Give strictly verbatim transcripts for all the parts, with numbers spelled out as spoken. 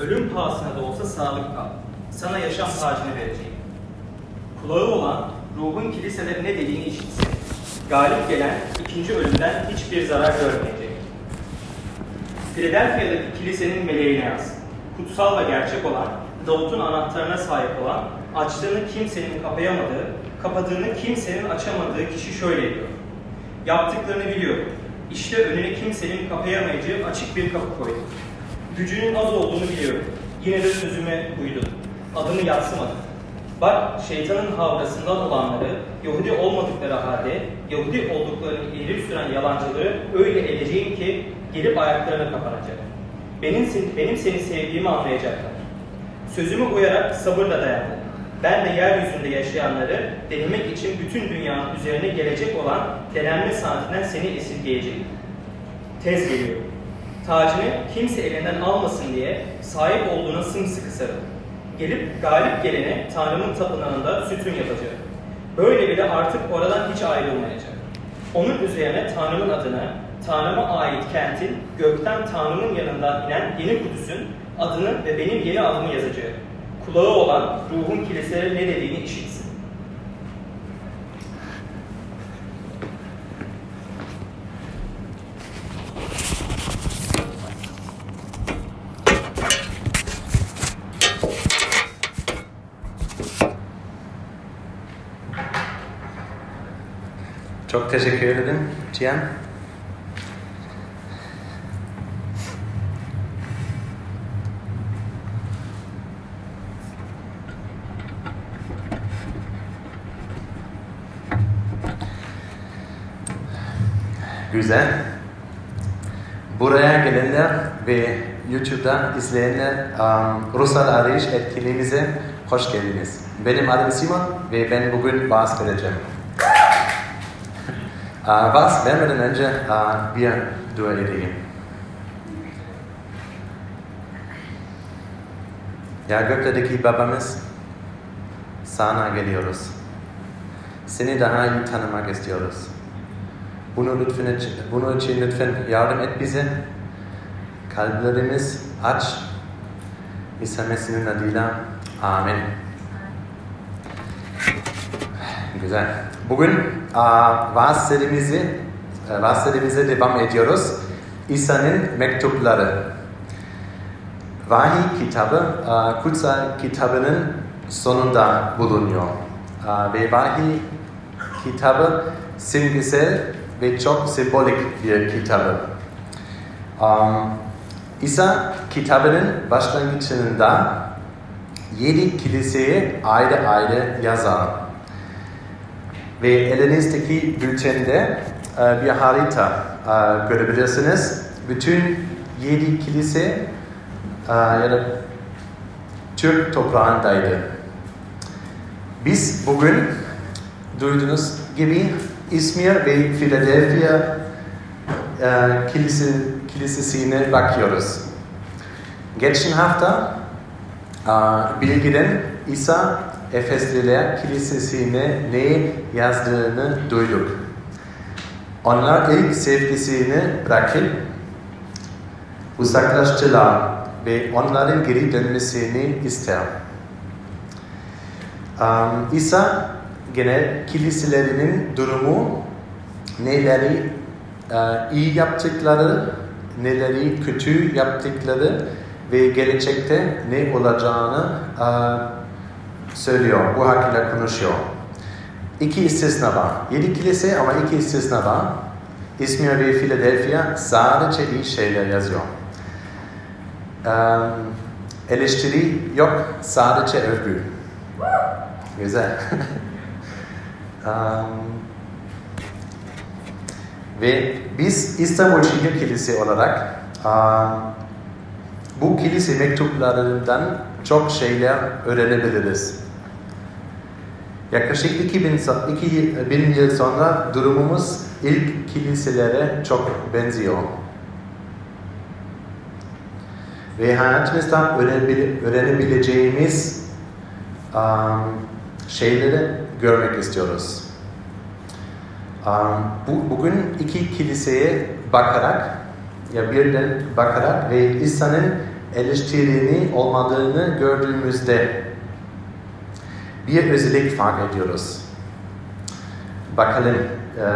ölüm pahasına da olsa sağlık kal. Sana yaşam tacını vereceğim. Kulağı olan ruhun kiliselere ne dediğini işitsin. Galip gelen ikinci ölümden hiçbir zarar görmeyecek. Philadelphia'daki kilisenin meleğine yaz. Kutsal ve gerçek olan, Davut'un anahtarına sahip olan, açtığını kimsenin kapayamadığı, kapadığını kimsenin açamadığı kişi şöyle diyor. Yaptıklarını biliyorum. İşte önüne kimsenin kapayamayacağı açık bir kapı koydum. Gücünün az olduğunu biliyorum. Yine de sözüme uydum. Adımı yadsımadım. Bak şeytanın havrasından olanları, Yahudi olmadıkları halde, Yahudi olduklarını ileri süren yalancıları öyle edeceğim ki gelip ayaklarına kapanacak. Benim, benim seni sevdiğimi anlayacaklar. Sözümü uyarak sabırla dayandım. Ben de yeryüzünde yaşayanları denemek için bütün dünyanın üzerine gelecek olan denenme saatinden seni esirgeyeceğim. Tez geliyor. Tacını kimse elinden almasın diye sahip olduğuna sımsıkı sarıl. Gelip galip gelene Tanrı'nın tapınağında sütun yapacak. Böyle bile artık oradan hiç ayrılmayacak. Onun üzerine Tanrı'nın adına, Tanrı'ma ait kentin, gökten Tanrı'nın yanından inen yeni Kudüs'ün adını ve benim yeni adımı yazacak. Kulağı olan ruhun kiliselere ne dediğini işitsin. Çok teşekkür ederim Tiyan. Güzel. Buraya gelenler ve YouTube'da izleyenler, um, Ruhsal Arayış etkinliğimize hoş geldiniz. Benim adım Simon ve ben bugün vaaz vereceğim. uh, vaaz vermeden önce uh, bir dua edeyim. Ya gökteki babamız, sana geliyoruz. Seni daha iyi tanımak istiyoruz. Bunu, lütfen, bunu için lütfen yardım et bize. Kalplerimiz aç. İsa Mesih'in adıyla. Amin. Güzel. Bugün a, vaaz serimizi, vaaz serimize devam ediyoruz. İsa'nın Mektupları. Vahiy kitabı, a, kutsal kitabının sonunda bulunuyor. A, ve Vahiy kitabı simgesel ve çok sembolik bir kitabı. Um, İsa kitabının başlangıcında yedi kiliseye ayrı ayrı yazar. Ve elinizdeki bültende uh, bir harita uh, görebilirsiniz. Bütün yedi kilise uh, ya da Türk toprağındaydı. Biz bugün duyduğunuz gibi İzmir ve Philadelphia e, kilise, kilisesine bakıyoruz. Geçen hafta e, bilgiden İsa Efesliler Kilisesi'ne ne yazdığını duyduk. Onlar ilk sevgisini bırakıp uzaklaştılar ve onların geri dönmesini ister. E, İsa genel kiliselerinin durumu, neleri e, iyi yaptıkları, neleri kötü yaptıkları ve gelecekte ne olacağını e, söylüyor. Bu hakkında konuşuyor. İki istisna var. Yedi kilise ama iki istisna var. İzmir ve Philadelphia sadece iyi şeyler yazıyor. E, eleştiri yok, sadece övgü. Güzel. Um, ve biz İstanbul Şiir Kilisesi olarak um, bu kilise mektuplarından çok şeyler öğrenebiliriz. Yaklaşık iki bin yıl sonra durumumuz ilk kiliselere çok benziyor. Ve hayatımızdan öğrenebileceğimiz um, şeyleri görmek istiyoruz. Bugün iki kiliseye bakarak, ya birden bakarak ve İsa'nın eleştirinin olmadığını gördüğümüzde bir özellik fark ediyoruz. Bakalım e,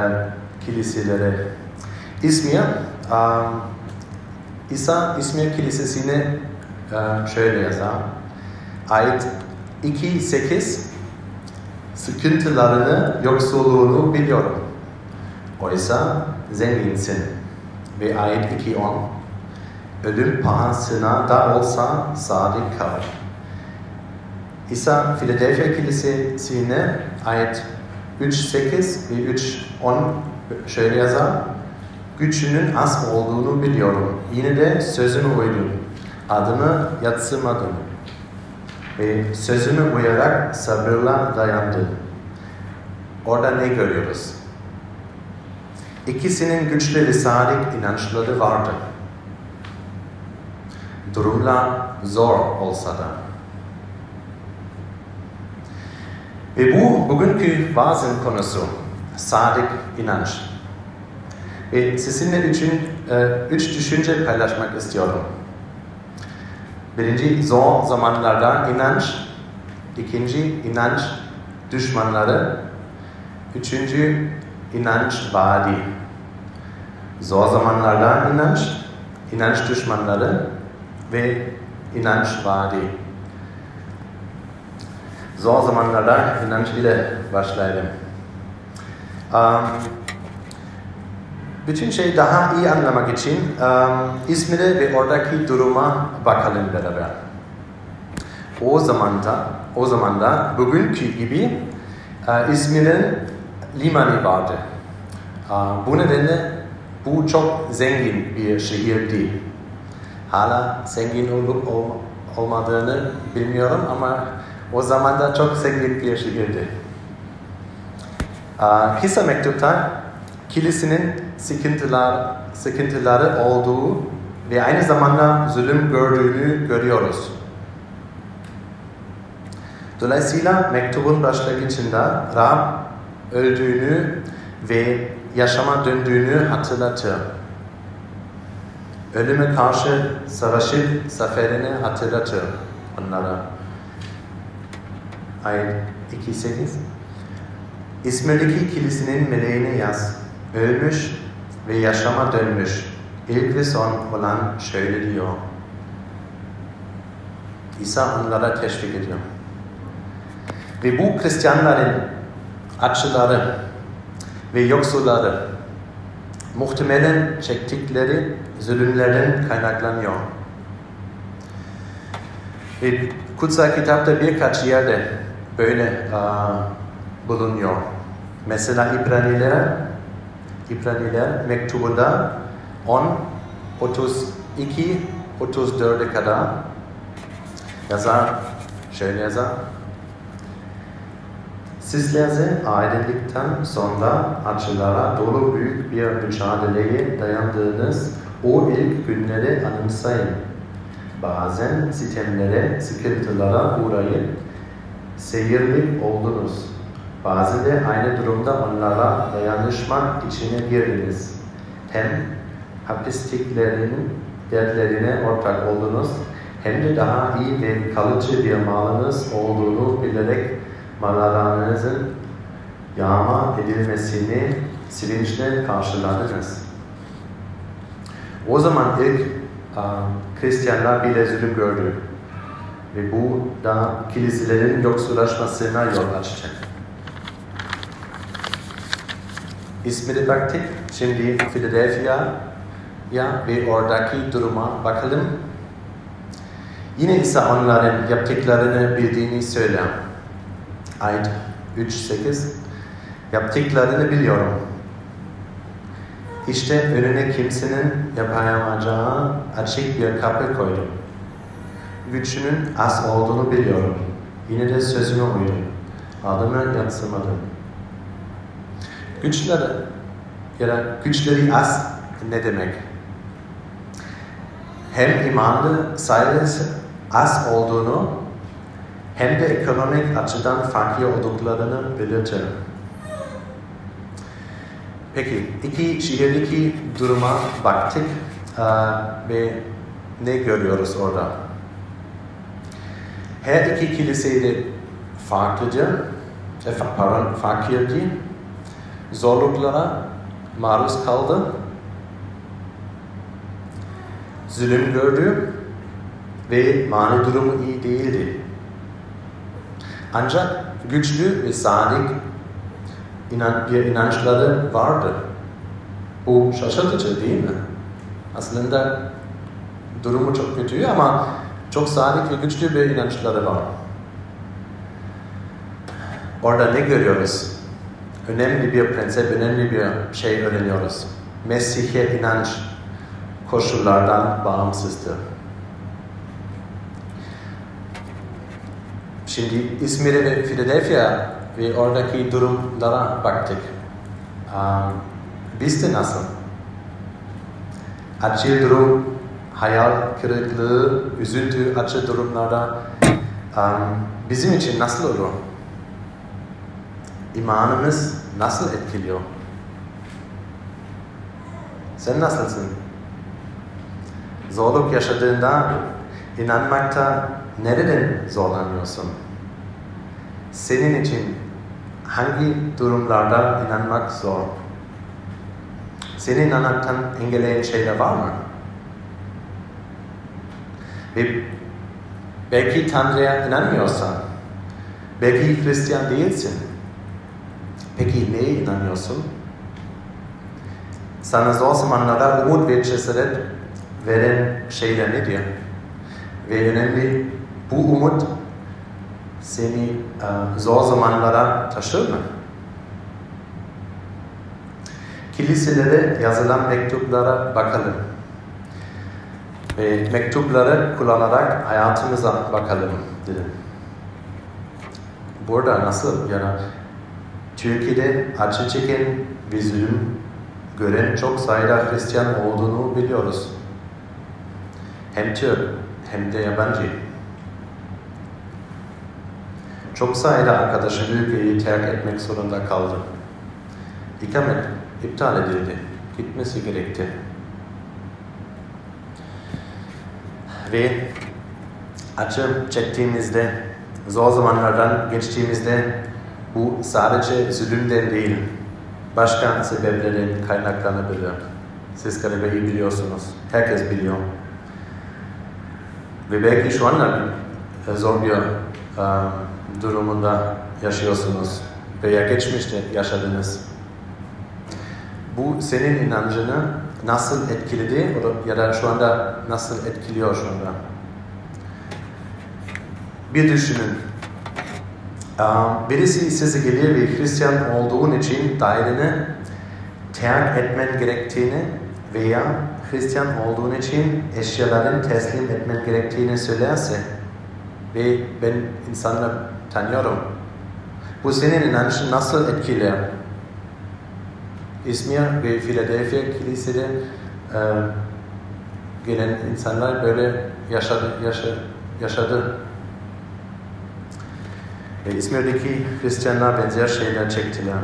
kiliselere. İzmir, e, İsa İzmir Kilisesi'ne e, şöyle yazar. Ayet iki sekiz sıkıntılarını, yoksulluğunu biliyorum. Oysa zenginsin. Ve ayet iki on ölüm pahasına da olsa sadık kal. İsa Philadelphia Kilisesi'ne ayet üç sekiz ve üç on şöyle yazar. Gücünün az olduğunu biliyorum. Yine de sözünü uydum. Adımı yatsımadım. Ve sözünü uyarak sabırla dayandım. Orada ne görüyoruz? İkisinin güçlü ve sadık inançları vardı. Durumlar zor olsa da. Ve bu bugünkü vaazın konusu sadık inanç. Ve sizinle için üç düşünce paylaşmak istiyorum. Birinci, zor zamanlarda inanç. İkinci, inanç düşmanları. Üçüncü, inanç vaadi. Zor zamanlarda inanç, inanç düşmanları ve inanç vaadi. Zor zamanlarda inanç ile başlayalım. Um, bütün şeyi daha iyi anlamak için um, İzmir'e ve oradaki duruma bakalım beraber. O zaman da, o zaman da bugünkü gibi uh, İzmir'in limanı vardı. Uh, bu nedenle bu çok zengin bir şehir değil. Hala zengin olup ol- olmadığını bilmiyorum ama o zaman da çok zengin bir şehirdi. Ee, İsa mektupta kilisenin sıkıntılar, sıkıntıları olduğu ve aynı zamanda zulüm gördüğünü görüyoruz. Dolayısıyla mektubun başlangıcında Rab öldüğünü ve yaşama döndüğünü hatırlatır. Ölüme karşı savaşın zaferini hatırlatır onlara. Ayet iki sekiz İzmir'deki kilisenin meleğine yaz. Ölmüş ve yaşama dönmüş. İlk ve son olan şöyle diyor. İsa onlara teşvik ediyor. Ve bu Hristiyanların açları ve yoksulları muhtemelen çektikleri zulümlerden kaynaklanıyor. Ve kutsal kitapta birkaç yerde böyle a, bulunuyor. Mesela İbraniler, İbraniler mektubunda on otuz iki otuz dörde kadar yazar, şöyle yazar. Sizlerse aydınlıktan sonra acılara dolu büyük bir mücadeleye dayandığınız o ilk günleri anımsayın. Bazen sistemlere, sıkıntılara uğrayıp seyirlik oldunuz. Bazen de aynı durumda onlara dayanışmak içine girdiniz. Hem hapisliklerin dertlerine ortak oldunuz, hem de daha iyi ve kalıcı bir malınız olduğunu bilerek mallarınızın yağma edilmesini sevinçle karşıladınız. O zaman ilk Hristiyanlar bile zulüm gördü. Ve bu da kiliselerin yoksullaşmasına yol açacak. İzmir'e baktık. Şimdi Philadelphia'ya ve oradaki duruma bakalım. Yine İsa onların yaptıklarını bildiğini söyler. Ayet üç sekiz yaptıklarını biliyorum. İşte önüne kimsenin yapamayacağı açık bir kapı koydum. Gücünün az olduğunu biliyorum. Yine de sözüme uydum. Adımı yatsımadım. Güçleri ya da güçleri az ne demek? Hem imanlı sayısı az olduğunu hem de ekonomik açıdan fakir olduklarını belirtir. Peki, iki şehirdeki duruma baktık ee, ve ne görüyoruz orada? Her iki kilise de farklıca, pardon, fakirdi, zorluklara maruz kaldı, zulüm gördü ve mani durumu iyi değildi. Ancak güçlü ve sadık bir inançları vardı. Bu şaşırtıcı değil mi? Aslında durumu çok kötü ama çok sadık ve güçlü bir inançları var. Orada ne görüyoruz? Önemli bir prensip, önemli bir şey öğreniyoruz. Mesih'e inanç koşullardan bağımsızdır. Şimdi İzmir'e ve Philadelphia ve oradaki durumlara baktık. Biz de nasıl? Acı durum, hayal kırıklığı, üzüntü, acı durumlarda bizim için nasıl olur? İmanımız nasıl etkiliyor? Sen nasılsın? Zorluk yaşadığında inanmakta nereden zorlanıyorsun? Senin için hangi durumlarda inanmak zor? Senin inanmaktan engelleyen şeyler var mı? Ve belki Tanrı'ya inanmıyorsan, belki Hristiyan değilsin. Peki neye inanıyorsun? Sana zor zamanlarda umut ve cesaret veren şeyler nedir? Ve önemli, bu umut seni uh, zor zamanlara taşır mı? Kiliselere yazılan mektuplara bakalım. Ve mektupları kullanarak hayatımıza bakalım dedim. Burada nasıl? Yani Türkiye'de acı çeken ve zulüm gören çok sayıda Hristiyan olduğunu biliyoruz. Hem Türk hem de yabancı. Çok sayıda arkadaşı ülkeyi terk etmek zorunda kaldı. İkamet iptal edildi. Gitmesi gerekti. Ve acı çektiğimizde, zor zamanlardan geçtiğimizde bu sadece zulümden değil, başka sebeplerden kaynaklanabilir. Siz galiba iyi biliyorsunuz. Herkes biliyor. Ve belki şu anda zor bir ıı, durumunda yaşıyorsunuz veya geçmişte yaşadınız. Bu senin inancını nasıl etkiledi ya da şu anda nasıl etkiliyor şu anda? Bir düşünün. Birisi size gelir ve Hristiyan olduğun için daireni terk etmen gerektiğini veya Hristiyan olduğun için eşyalarını teslim etmen gerektiğini söylerse ve ben insanları tanıyorum. Bu senin inancını nasıl etkiler? İzmir ve Philadelphia Kilisesi'de e, gelen insanlar böyle yaşadı, yaşadı, yaşadı. Ve İzmir'deki Hristiyanlar benzer şeyler çektiler.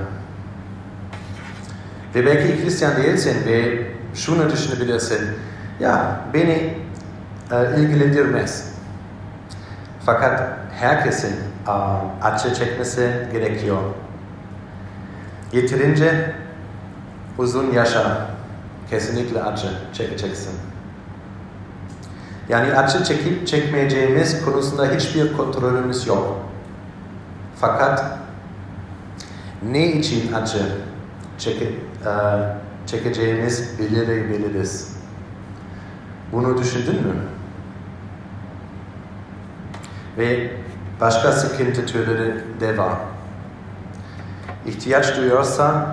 Ve belki Hristiyan değilsin ve şunu düşünebilirsin. Ya beni e, ilgilendirmez. Fakat herkesin a, acı çekmesi gerekiyor. Yeterince uzun yaşa, kesinlikle acı çekeceksin. Yani acı çekip çekmeyeceğimiz konusunda hiçbir kontrolümüz yok. Fakat ne için acı çeke, a, çekeceğimiz bilebiliriz. Bunu düşündün mü? Ve başka sıkıntı türleri de var. İhtiyaç duyuyorsan,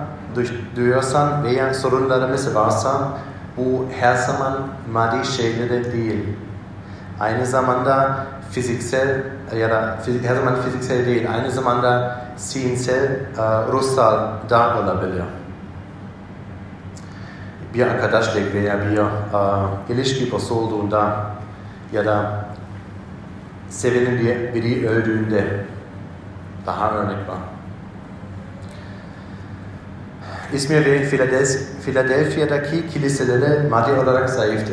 duyuyorsan veya sorunlarımız varsa bu her zaman maddi şeyleri değil. Aynı zamanda fiziksel ya da her zaman fiziksel değil. Aynı zamanda zihinsel, ruhsal da olabilir. Bir arkadaşlık veya bir ilişki bozulduğunda ya da sevilen diye biri öldüğünde daha örnek var. İzmir ve Philadelphia'daki kiliselere maddi olarak zayıftı.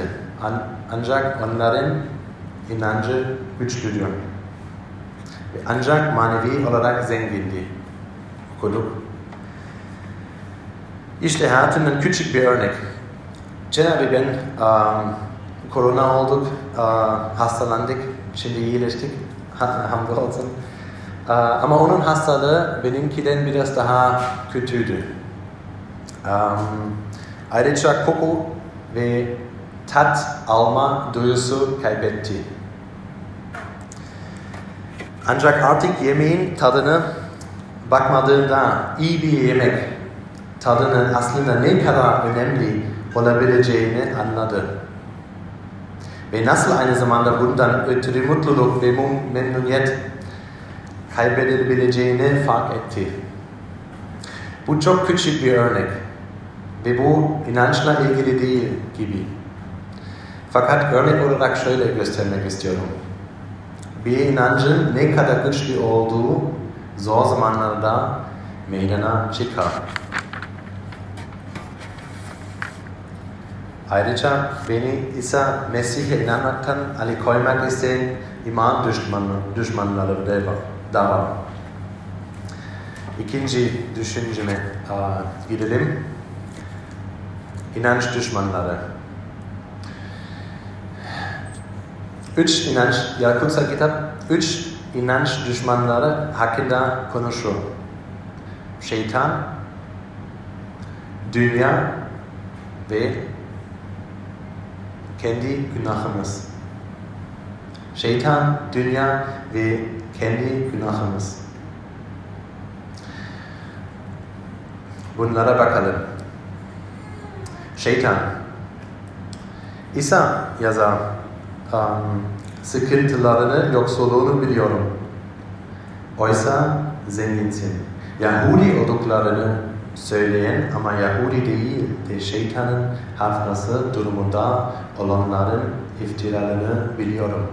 Ancak onların inancı güçlüydü. Ancak manevi olarak zengindi. Okuduk. İşte hayatımdan küçük bir örnek. Cenab-ı ben um, korona olduk, uh, hastalandık, şimdi iyileştik. Hamdolsun. Uh, ama onun hastalığı benimkiden biraz daha kötüydü. Um, ayrıca koku ve tat alma duyusu kaybetti. Ancak artık yemeğin tadını bakmadığında iyi bir yemek tadının aslında ne kadar önemli olabileceğini anladı. Ve nasıl aynı zamanda bundan ötürü mutluluk ve memnuniyet kaybedebileceğini fark etti. Bu çok küçük bir örnek ve bu inançla ilgili değil gibi. Fakat örnek olarak şöyle göstermek istiyorum. Bir inancın ne kadar güçlü olduğu zor zamanlarda meydana çıkar. Ayrıca beni İsa Mesih'e inanmaktan alıkoymak isteyen iman düşmanları da var. İkinci düşünceme gidelim. İnanç düşmanları. Üç inanç, Yakup'sa kitap, üç inanç düşmanları hakkında konuşuyor. Şeytan, dünya ve kendi günahımız. Şeytan, dünya ve kendi günahımız. Bunlara bakalım. Şeytan. İsa yazar. Um, sıkıntılarını, yoksulluğunu biliyorum. Oysa zenginsin. Yahudi olduklarını söyleyen ama Yahudi değil de şeytanın hafızası durumunda olanların iftiralarını biliyorum.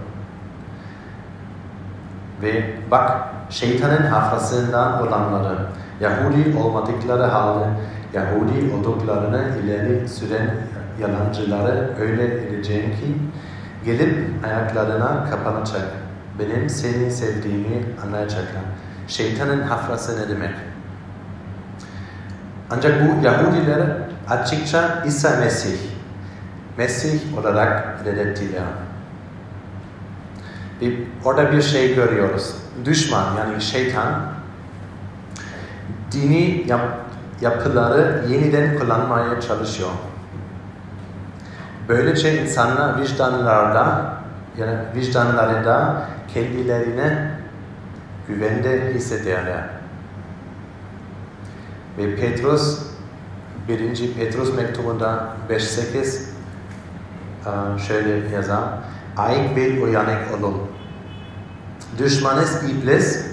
Ve bak, şeytanın hafızasından olanları, Yahudi olmadıkları halde Yahudi olduklarını ileri süren yalancıları öyle edeceğim ki gelip ayaklarına kapanacak. Benim seni sevdiğimi anlayacaklar. Şeytanın hafrası ne demek? Ancak bu Yahudiler açıkça İsa Mesih, Mesih olarak reddettiler. Orada bir şey görüyoruz. Düşman yani şeytan, dini yap- yapıları yeniden kullanmaya çalışıyor. Böylece insanlar vicdanlarda, yani vicdanlarında kendilerine güvende hissederler. Ve Petrus, birinci Petrus mektubunda beş sekiz şöyle yazar. Ayık ve uyanık olun. Düşmanız iblis,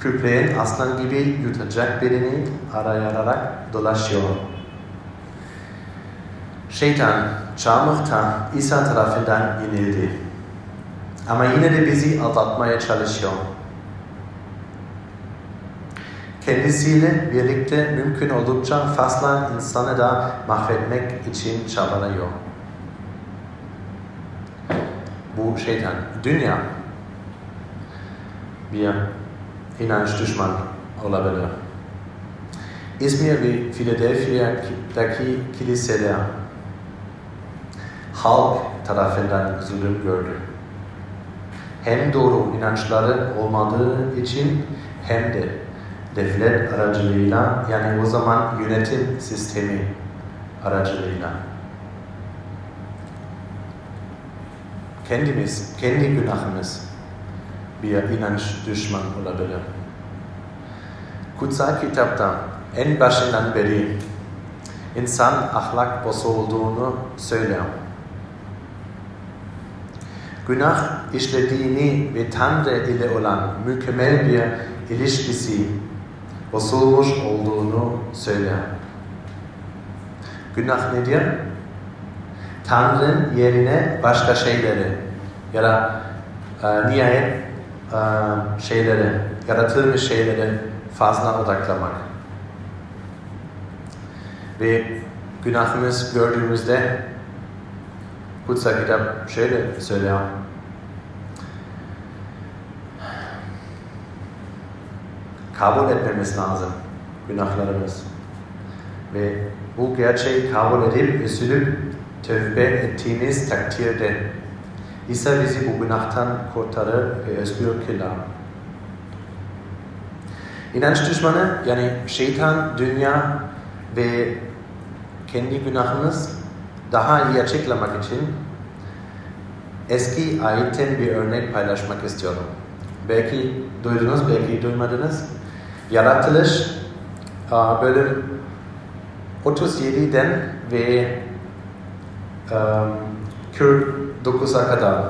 küpleyen aslan gibi yutacak birini arayarak dolaşıyor. Şeytan çarmıhta İsa tarafından yenildi. Ama yine de bizi aldatmaya çalışıyor. Kendisiyle birlikte mümkün oldukça fazla insanı da mahvetmek için çabalıyor. Bu şeytan, dünya bir inanç düşmanı olabilir. İzmir ve Philadelphia'daki kiliseler halk tarafından zulüm gördü. Hem doğru inançları olmadığı için hem de devlet aracılığıyla, yani o zaman yönetim sistemi aracılığıyla. Kendimiz, kendi günahımız bir inanç düşmanı olabilir. Kutsal kitapta en başından beri insan ahlak bozulduğunu söyler. Günah işlediğini ve Tanrı ile olan mükemmel bir ilişkisi bozulmuş olduğunu söyler. Günah nedir? Tanrı'nın yerine başka şeyleri ya da e, nihayet e, şeyleri, yaratılmış şeyleri fazla odaklamak. Ve günahımız gördüğümüzde Kutsal Kitap şöyle söylüyor. Kabul etmemiz lazım günahlarımız. Ve bu gerçeği kabul edip üzülüp tövbe ettiğimiz takdirde İsa bizi bu günahtan kurtarır ve özgür kılar. İnanç düşmanı yani şeytan, dünya ve kendi günahınız daha iyi açıklamak için eski ayetten bir örnek paylaşmak istiyorum. Belki duydunuz, belki duymadınız. Yaratılış bölüm otuz yedi'den ve kırk dokuz'a kadar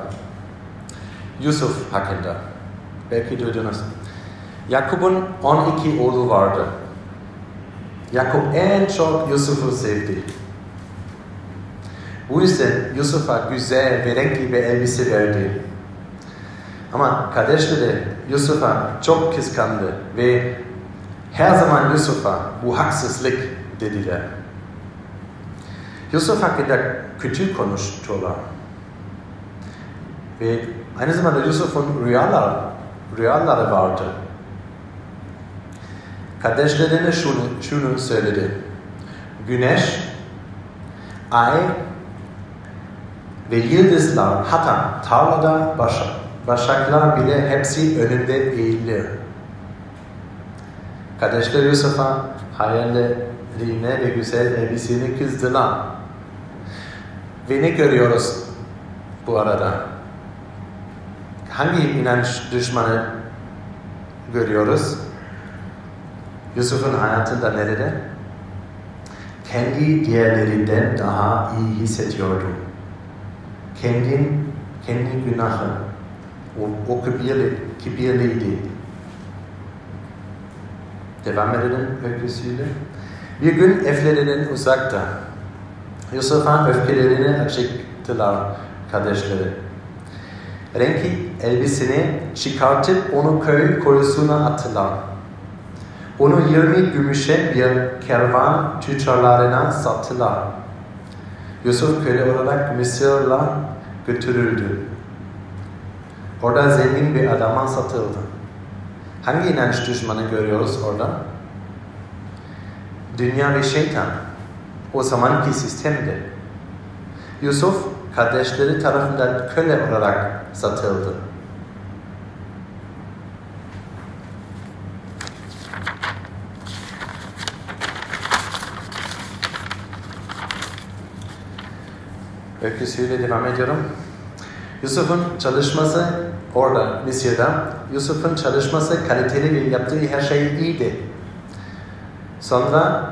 Yusuf hakkında. Belki duydunuz. Yakup'un on iki oğlu vardı. Yakup en çok Yusuf'u sevdi. Bu yüzden Yusuf'a güzel ve renkli bir elbise verdi. Ama kardeşleri Yusuf'a çok kıskandı ve her zaman Yusuf'a bu haksızlık dediler. Yusuf hakkında kötü konuştular. Ve aynı zamanda Yusuf'un rüyaları, rüyaları vardı. Kardeşlerine şunu, şunu söyledi. Güneş, ay ve yıldızlar, hatta tarlada başak, başaklar bile hepsi önünde eğilir. Kardeşler Yusuf'a hayallerine ve güzel elbisini kızdılar. Ve ne görüyoruz bu arada? Hangi inanç düşmanı görüyoruz? Yusuf'un hayatında nerede? Kendi diğerlerinden daha iyi hissediyordu. Kendi, kendi günahı, o, o kibirli, kibirliydi. Devam edelim öyküsüyle. Bir gün evlerinden uzakta, Yusuf'a öfkelerini açıktılar kardeşleri. Renkli elbisini çıkartıp onu köy kuyusuna attılar. Onu yirmi gümüşe bir kervan tüccarlarına sattılar. Yusuf köle olarak Mısır'a götürüldü. Orada zengin bir adama satıldı. Hangi inanç düşmanı görüyoruz orada? Dünya ve şeytan. O zamanki sistemde. Yusuf kardeşleri tarafından köle olarak satıldı. Öyküsüyle devam ediyorum. Yusuf'un çalışması orada, Mısır'da. Yusuf'un çalışması kaliteli ve yaptığı her şey iyiydi. Sonra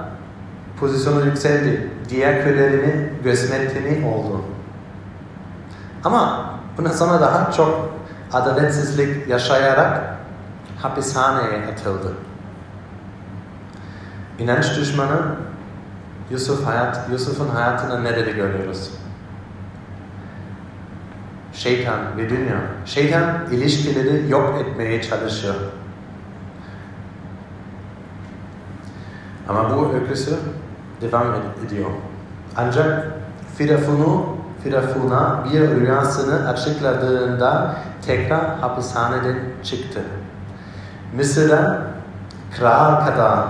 pozisyonu yükseldi. Diğer kölelerini gösmetini oldu. Ama bundan sonra daha çok adaletsizlik yaşayarak hapishaneye atıldı. İnanç düşmanı Yusuf hayat, Yusuf'un hayatını nerede görüyoruz? Şeytan ve dünya. Şeytan ilişkileri yok etmeye çalışıyor. Ama bu öyküsü devam ediyor. Ancak Firavun'u, Firavun'a bir rüyasını açıkladığında tekrar hapishaneden çıktı. Mısır'da kral kadar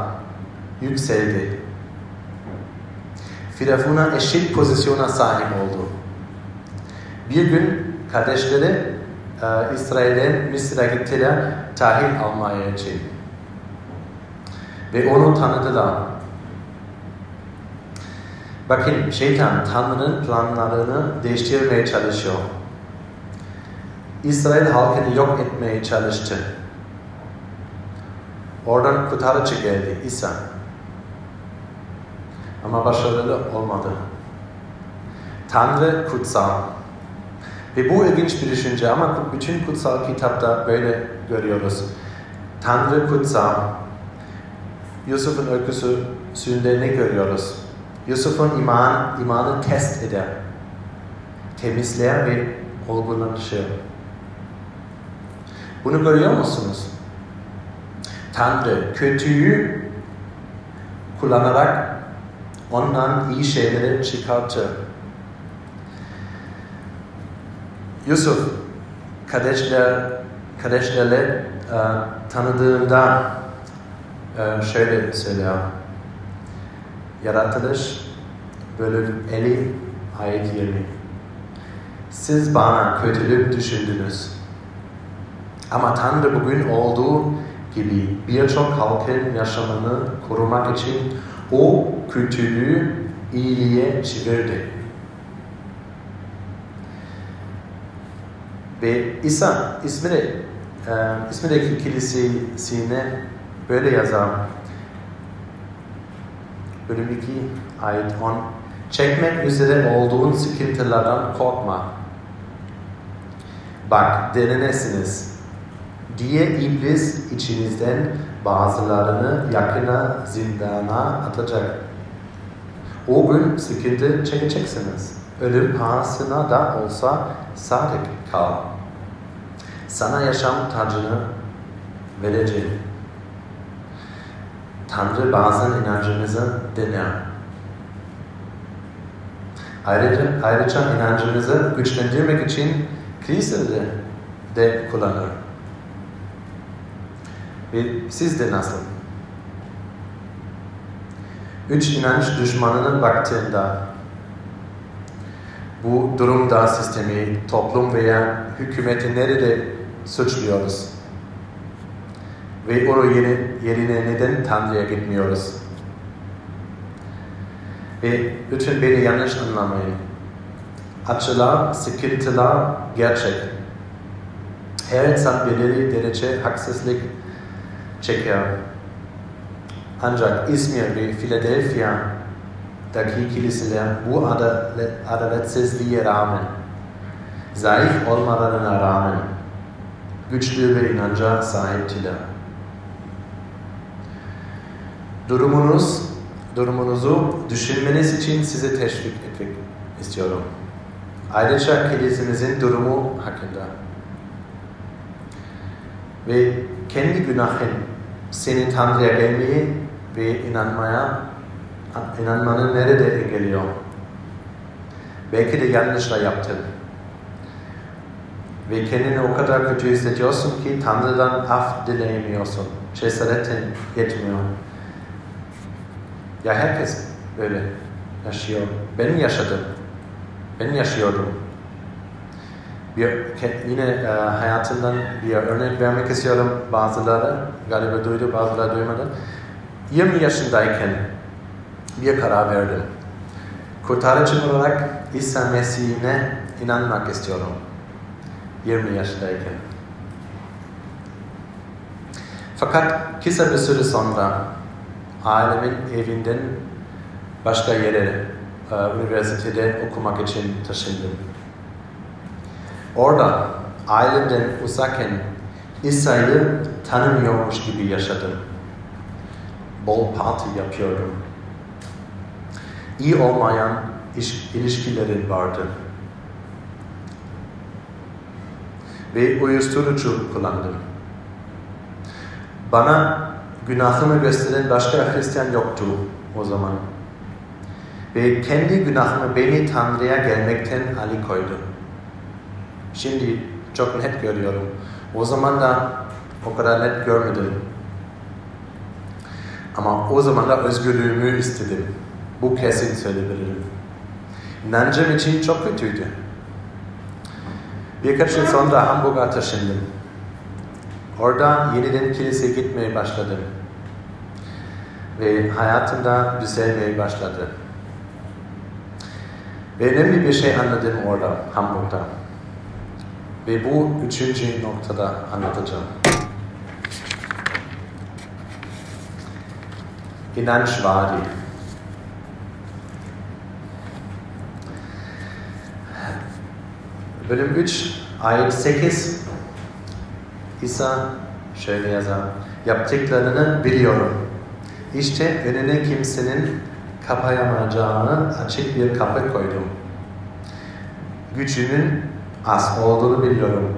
yükseldi. Firavun'a eşit pozisyona sahip oldu. Bir gün kardeşleri e, İsrail'den Mısır'a gittiler tahil almaya için. Ve onu tanıdılar. Bakın şeytan Tanrı'nın planlarını değiştirmeye çalışıyor. İsrail halkını yok etmeye çalıştı. Oradan kurtarıcı geldi İsa. Ama başarılı olmadı. Tanrı kutsal. Ve bu ilginç bir düşünce ama bütün kutsal kitapta böyle görüyoruz. Tanrı kutsal. Yusuf'un öyküsünde ne görüyoruz? Yusuf'un iman, imanı test eder. Temizler ve olgunlaşır. Bunu görüyor musunuz? Tanrı kötüyü kullanarak ondan iyi şeyleri çıkartır. Yusuf, kardeşler, kardeşlerle e, tanıdığımda e, şöyle söylüyor. Yaratılış bölüm elli ayet yirmi. Siz bana kötülük düşündünüz. Ama Tanrı bugün olduğu gibi birçok halkın yaşamını korumak için o kötülüğü iyiliğe çevirdi. Ve İsa İzmir'e, İzmir'deki kilisesine böyle yazar. Bölüm iki, ayet on. Çekmek üzere olduğun sıkıntılardan korkma. Bak denenesiniz diye iblis içinizden bazılarını yakına zindana atacak. O gün sıkıntı çekeceksiniz. Ölüm pahasına da olsa sadık kal. Sana yaşam tacını vereceğim. Tanrı bazen inancımızı dener. Ayrıca, ayrıca inancımızı güçlendirmek için kilisede de kullanır. Ve siz de nasıl? Üç inanç düşmanının baktığında bu durumda sistemi, toplum veya hükümeti nerede suçluyoruz? Ve onun yerine neden Tanrı'ya gitmiyoruz? Ve lütfen beni yanlış anlamayın. Açılar, sıkıntılar gerçek. Her insan belirli derece haksızlık çeker. Ancak İzmir ve Philadelphia'daki kiliseler bu adalet, adaletsizliğe rağmen, zayıf olmalarına rağmen güçlü bir inanca sahiptiler. Durumunuz, durumunuzu düşünmeniz için sizi teşvik etmek istiyorum. Ayrıca kilisemizin durumu hakkında. Ve kendi günahın seni Tanrı'ya gelmeyi ve inanmaya, inanmanı nerede engelliyor? Belki de yanlışla yaptın. Ve kendini o kadar kötü hissediyorsun ki Tanrı'dan af dileyemiyorsun. Cesaretin yetmiyor. Ya herkes böyle yaşıyor. Ben yaşadım. Ben yaşıyordum. Bir, yine e, hayatından bir örnek vermek istiyorum. Bazıları galiba duydu, bazıları duymadı. yirmi yaşındayken bir karar verdim. Kurtarıcı olarak İsa Mesih'ine inanmak istiyorum. yirmi yaşındayken. Fakat kısa bir süre sonra ailemin evinden başka yere, üniversitede okumak için taşındım. Orada ailemden uzakken İsa'yı tanımıyormuş gibi yaşadım. Bol parti yapıyordum. İyi olmayan ilişkilerim vardı. Ve uyuşturucu kullandım. Bana günahımı gösteren başka Hristiyan yoktu o zaman. Ve kendi günahımı beni Tanrı'ya gelmekten alıkoydu. Şimdi çok net görüyorum. O zaman da o kadar net görmedim. Ama o zaman da özgürlüğümü istedim. Bu kesin söyleyebilirim. İnancım için çok kötüydü. Birkaç yıl sonra Hamburg'a taşındım. Orada yeniden kiliseye gitmeye başladım. Ve hayatımda düzelmeye başladı. Ve önemli bir şey anladım orada, Hamburg'da. Ve bu üçüncü noktada anlatacağım. İnanç vaadi. Bölüm üç, ayet sekiz. İsa şöyle yazar. Yaptıklarını biliyorum. İşte önüne kimsenin kapayamayacağını açık bir kapı koydum. Gücünün az olduğunu biliyorum.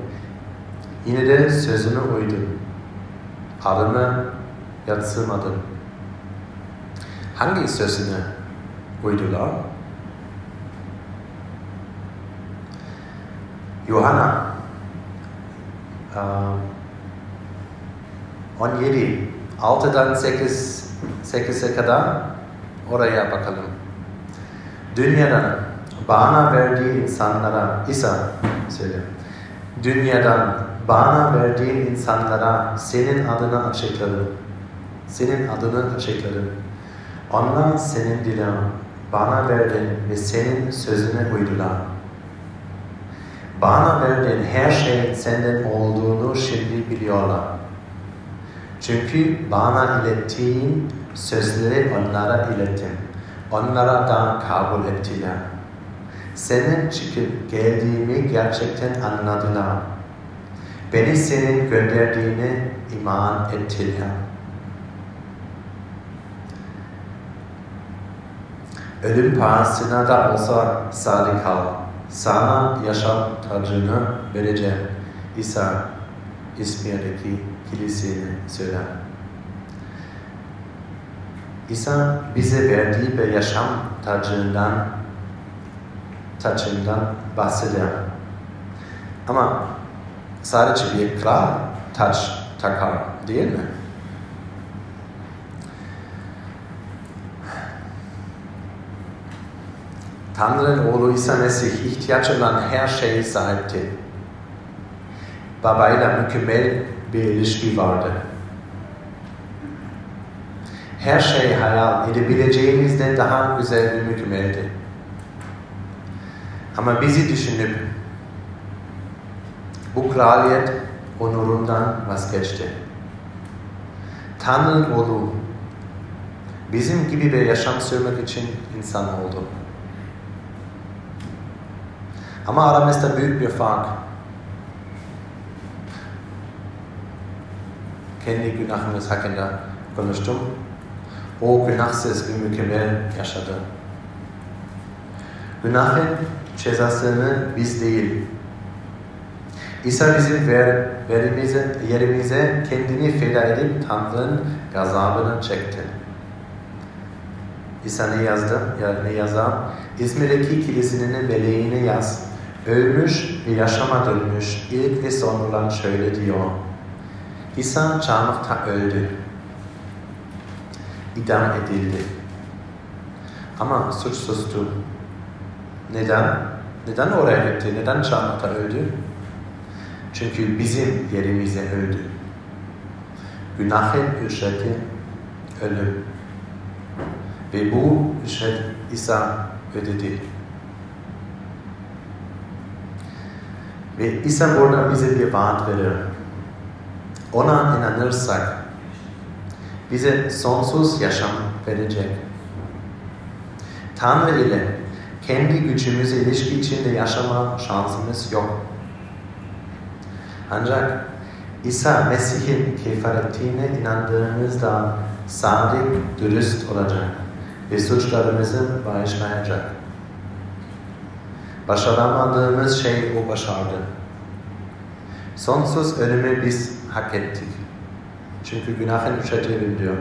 Yine de sözüme uydum. Adımı yatsırmadım. Hangi sözüne uydular? Yuhanna on yedi, altıdan sekize kadar oraya bakalım. Dünyadan bana verdiğin insanlara, İsa söyle. Dünyadan bana verdiğin insanlara senin adını açıkladım. Senin adını açıkladım. Onlar senin diline bana verdin ve senin sözüne uydular. Bana verdiğin her şeyin senden olduğunu şimdi biliyorlar. Çünkü bana ilettiğin sözleri onlara ilettim. Onlara da kabul ettiler. Senin çıkıp geldiğimi gerçekten anladılar. Beni senin gönderdiğine iman ettiler. Ölüm pahasına da olsa sadık kal. Sana yaşam tacını vereceğim. İsa İzmir'deki kilisesini söyler. İsa bize verdiği bir yaşam tacından, tacından bahseder. Ama sadece bir kral taç takar değil mi? Tanrı'nın oğlu İsa Mesih ihtiyaç olan her şeye sahipti. Babayla mükemmel bir ilişki vardı. Her şey hayal edebileceğimizden daha güzel ve mükemmeldi. Ama bizi düşünüp bu kraliyet onurundan vazgeçti. Tanrı'nın oğlu bizim gibi bir yaşam sürmek için insan oldu. Ama aramızda büyük bir fark. Kendi günahımız hakkında konuştum. O günahsız ve mükemmel yaşadı. Günahın cezasını biz değil. İsa bizim ver, verimize, yerimize kendini feda edip Tanrı'nın gazabını çekti. İsa ne yazdı? Ne yazar? İzmir'deki kilisinin beleğine yaz. Ölmüş ve yaşama dönmüş ilk ve son olan şöyle diyor. İsa çarmıhta öldü. İdam edildi. Ama suçsuzdu. Neden? Neden oraya gitti? Neden çarmıhta öldü? Çünkü bizim yerimize öldü. Günahın ücreti ölüm. Ve bu ücret İsa ödedi. Ve İsa burada bize bir vaat verir. Ona inanırsak bize sonsuz yaşam verecek. Tanrı ile kendi gücümüzle ilişki içinde yaşama şansımız yok. Ancak İsa Mesih'in kefaretine inandığımızda sadık, dürüst olacak ve suçlarımızı bağışlayacak. Başaramadığımız şey o başardı. Sonsuz ölümü biz hak ettik. Çünkü günahın ücreti öldü.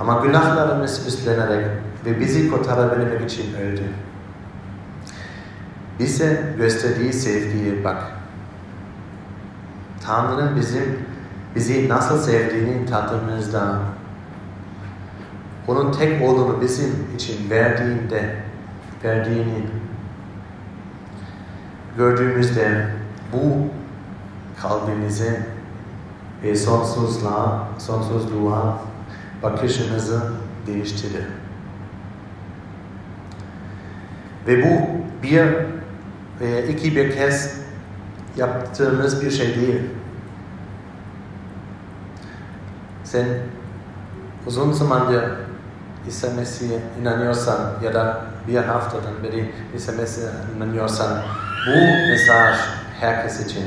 Ama günahlarımız üstlenerek ve bizi kurtarabilmek için öldü. Bize gösterdiği sevgiye bak. Tanrı'nın bizim, bizi nasıl sevdiğini tadımızda, onun tek oğlunu bizim için verdiğinde, verdiğini gördüğümüzde bu kalbimize ve sonsuzluğa, sonsuzluğa bakışımızı değiştirir. Ve bu bir veya iki bir kez yaptığımız bir şey değil. Sen uzun zamandır İsa Mesih'e inanıyorsan ya da bir haftadan beri İsa Mesih'e inanıyorsan bu mesaj herkes için.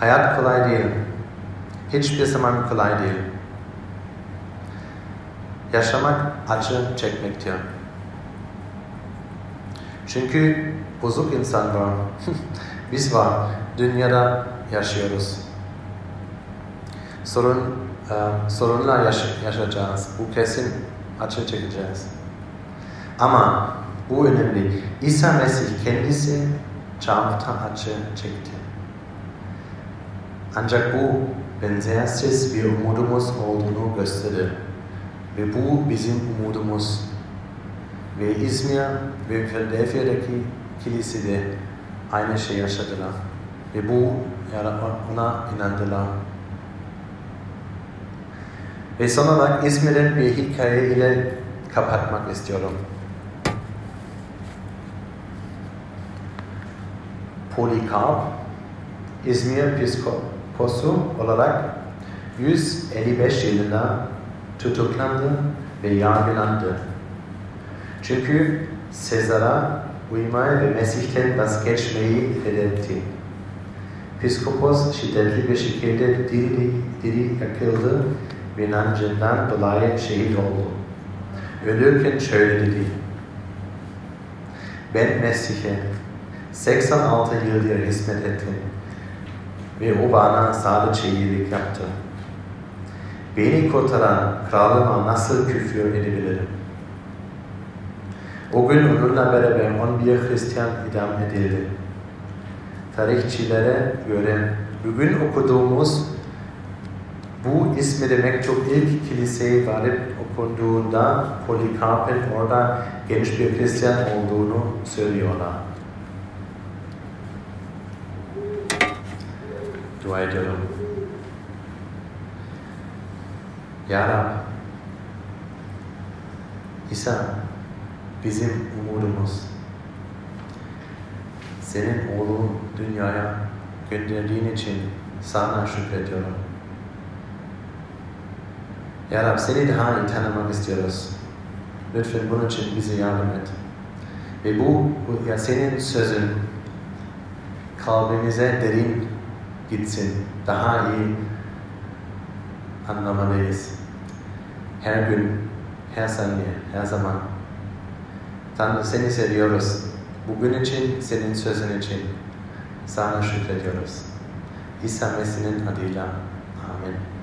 Hayat kolay değil. Hiçbir zaman kolay değil. Yaşamak acı çekmektir. Çünkü bozuk insan var. Biz var. Dünyada yaşıyoruz. Sorun, e, sorunla yaş- yaşayacağız. Bu kesin. açığa çekeceğiz. Ama bu önemli. İsa Mesih kendisi çarpta açığa çekti. Ancak bu benzersiz bir umudumuz olduğunu gösterir. Ve bu bizim umudumuz. Ve İzmir ve Philadelphia'daki kilisede aynı şey yaşadılar. Ve bu ona inandılar. Ve son olarak İzmir'in bir hikaye ile kapatmak istiyorum. Polikarp, İzmir Piskoposu olarak yüz elli beş yılında tutuklandı ve yargılandı. Çünkü Sezar'a uymayı ve Mesih'ten vazgeçmeyi reddetti. Piskopos şiddetli bir şekilde diri, diri yakıldı ve inancından dolayı şehit oldu. Ölürken şöyle dedi: Ben Mesih'e seksen altı yıldır hizmet ettim ve o bana sadece iyilik yaptı. Beni kurtaran kralıma nasıl küfür edebilirim? O gün onunla beraber on bir Hristiyan idam edildi. Tarihçilere göre bugün okuduğumuz bu İsmide Mektup ilk kiliseye varıp okunduğunda Polikarp'ın orada genç bir Hristiyan olduğunu söylüyorlar. Dua ediyorum. Ya Rab, İsa bizim umudumuz. Senin oğlunu dünyaya gönderdiğin için sana şükrediyorum. Ya Rab, seni daha iyi tanımak istiyoruz. Lütfen bunun için bize yardım et. Ve bu ya senin sözün kalbimize derin gitsin. Daha iyi anlamalıyız. Her gün, her saniye, her zaman. Tanrı, seni seviyoruz. Bugün için, senin sözün için sana şükrediyoruz. İsa Mesih'in adıyla. Amin.